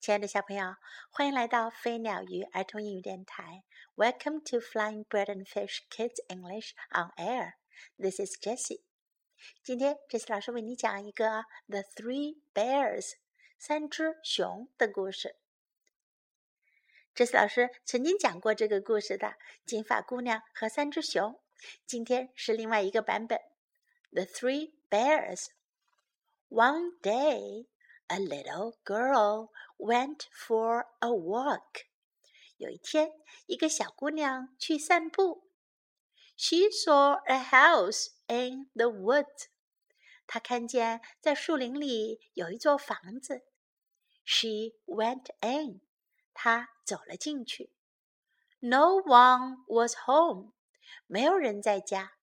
亲爱的小朋友，欢迎来到飞鸟鱼儿童英语电台。Welcome to Flying Bird and Fish Kids English on Air. This is Jessie. 今天 Jessie 老师为你讲一个 The Three Bears 三只熊的故事。Jessie 老师曾经讲过这个故事的《金发姑娘和三只熊》，今天是另外一个版本。The Three Bears. One day.A little girl went for a walk. 有一天，一个小姑娘去散步。She saw a house in the woods. 她看见在树林里有一座房子。She went in. 她走了进去。No one was home. 没有人在家。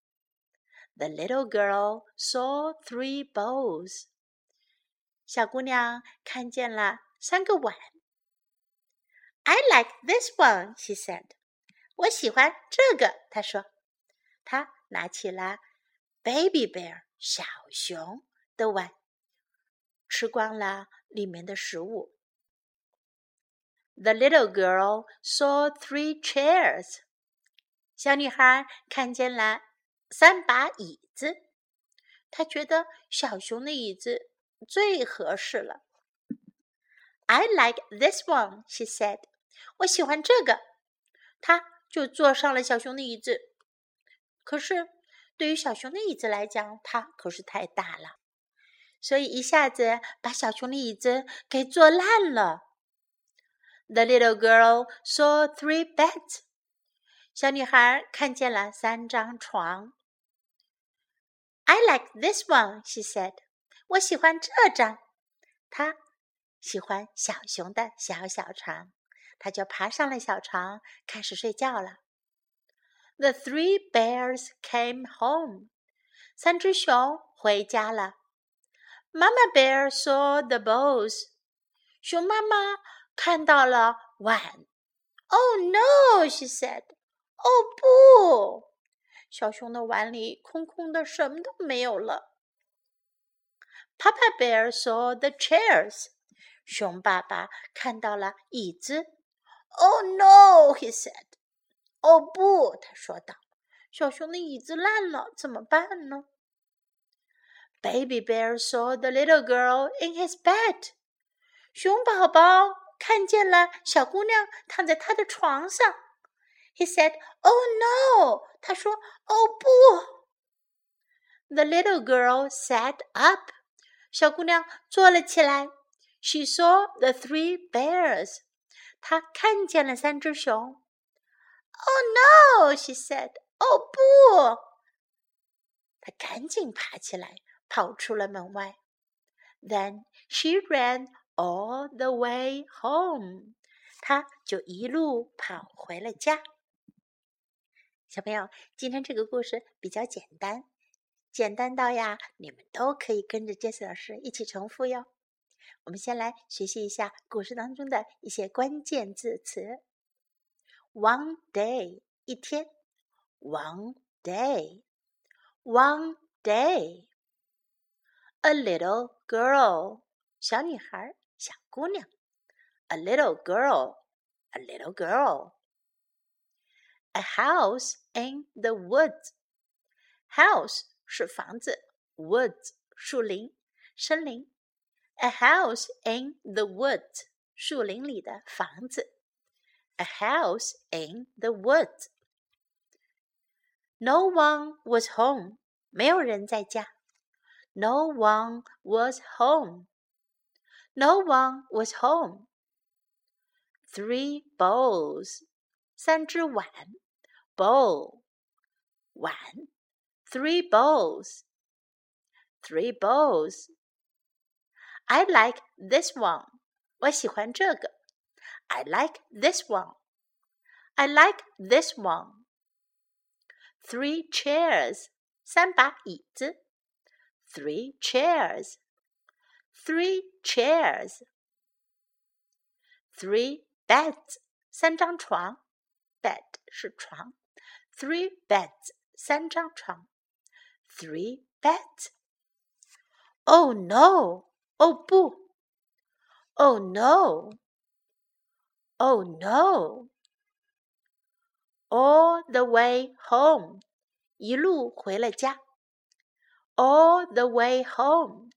The little girl saw three bowls.小姑娘看见了三个碗。I like this one, she said. 我喜欢这个，她说。她拿起了 baby bear, 小熊的碗，吃光了里面的食物。The little girl saw three chairs. 小女孩看见了三把椅子。她觉得小熊的椅子最合适了。I like this one, she said. 我喜欢这个。她就坐上了小熊的椅子。可是，对于小熊的椅子来讲，它可是太大了，所以一下子把小熊的椅子给坐烂了。The little girl saw three beds. 小女孩看见了三张床。I like this one, she said.我喜欢这张，她喜欢小熊的小床，她就爬上了小床，开始睡觉了。The three bears came home. 三只熊回家了。Mama bear saw the bowls. 熊妈妈看到了碗。Oh no, she said. 哦不，小熊的碗里空空的，什么都没有了。Papa Bear saw the chairs. 熊爸爸看到了椅子。Oh no, he said. 哦不，他说道。小熊的椅子烂了，怎么办呢？ Baby Bear saw the little girl in his bed. 熊宝宝看见了小姑娘躺在她的床上。He said, Oh no. 他说，哦不。The little girl sat up.小姑娘坐了起来。She saw the three bears. 她看见了三只熊。Oh no, she said. 哦不！她赶紧爬起来，跑出了门外。Then she ran all the way home. 她就一路跑回了家。小朋友，今天这个故事比较简单。简单到呀，你们都可以跟着 Jessie 老师一起重复哟。我们先来学习一下故事当中的一些关键字词。One day 一天 ，One day, One day. A little girl 小女孩小姑娘 ，A little girl, A little girl. A house in the woods, house.是房子 woods 树林森林 A house in the woods 树林里的房子 A house in the woods No one was home 没有人在家 No one was home No one was home Three bowls 三只碗 bowl 碗Three bowls. Three bowls. I like this one. 我喜欢这个。I like this one. I like this one. Three chairs. 三把椅子。Three chairs. Three chairs. Three beds. 三张床。Bed 是床。Three beds. 三张床。Three beds. Oh no! Oh 不 Oh no! Oh no! All the way home. 一路回了家。All the way home.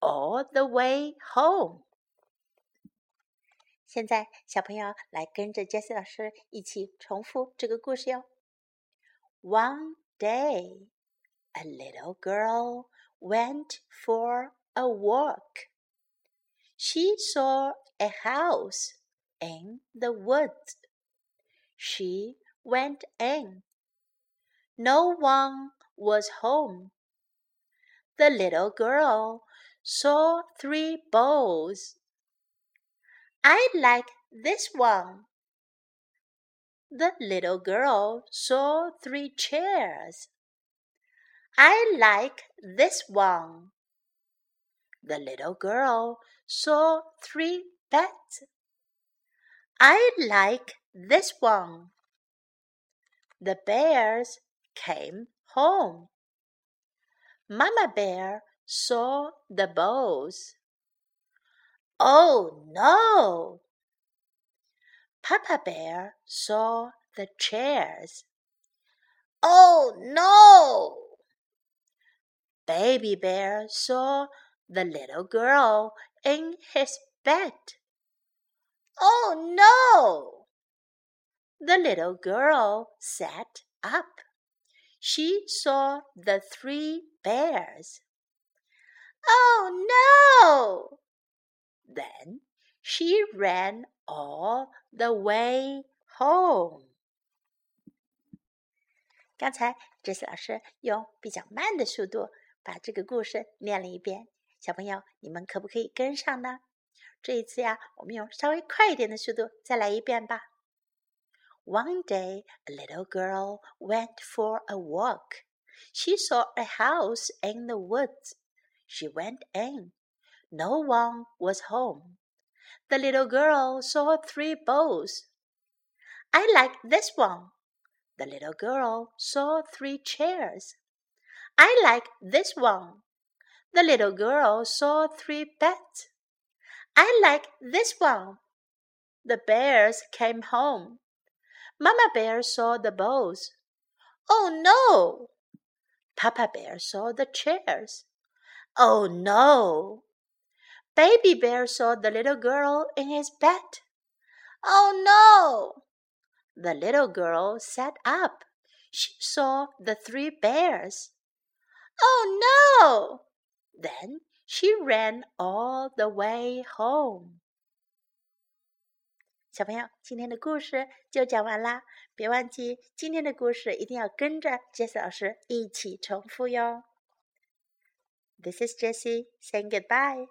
All the way home. 现在小朋友来跟着 Jessie 老师一起重复这个故事哟。One day, a little girl went for a walk. She saw a house in the woods. She went in. No one was home. The little girl saw three balls. I like this one. The little girl saw three chairs. I like this one. The little girl saw three beds. I like this one. The bears came home. Mama Bear saw the balls. Oh no! Papa Bear saw the chairs. Oh no! Baby Bear saw the little girl in his bed. Oh no! The little girl sat up. She saw the three bears. Oh no! Then she ran all the way home. 刚才Jessie老师用比较慢的速度把这个故事念了一遍，小朋友，你们可不可以跟上呢？这一次呀，我们用稍微快一点的速度再来一遍吧。One day, a little girl went for a walk. She saw a house in the woods. She went in. No one was home. The little girl saw three balls. I like this one. The little girl saw three chairs. I like this one.The little girl saw three beds. I like this one. The bears came home. Mama Bear saw the balls. Oh no! Papa Bear saw the chairs. Oh no! Baby Bear saw the little girl in his bed. Oh no! The little girl sat up. She saw the three bears. Oh no!Then she ran all the way home. 小朋友，今天的故事就讲完啦。别忘记，今天的故事一定要跟着 Jessie 老师一起重复哟。This is Jessie saying goodbye.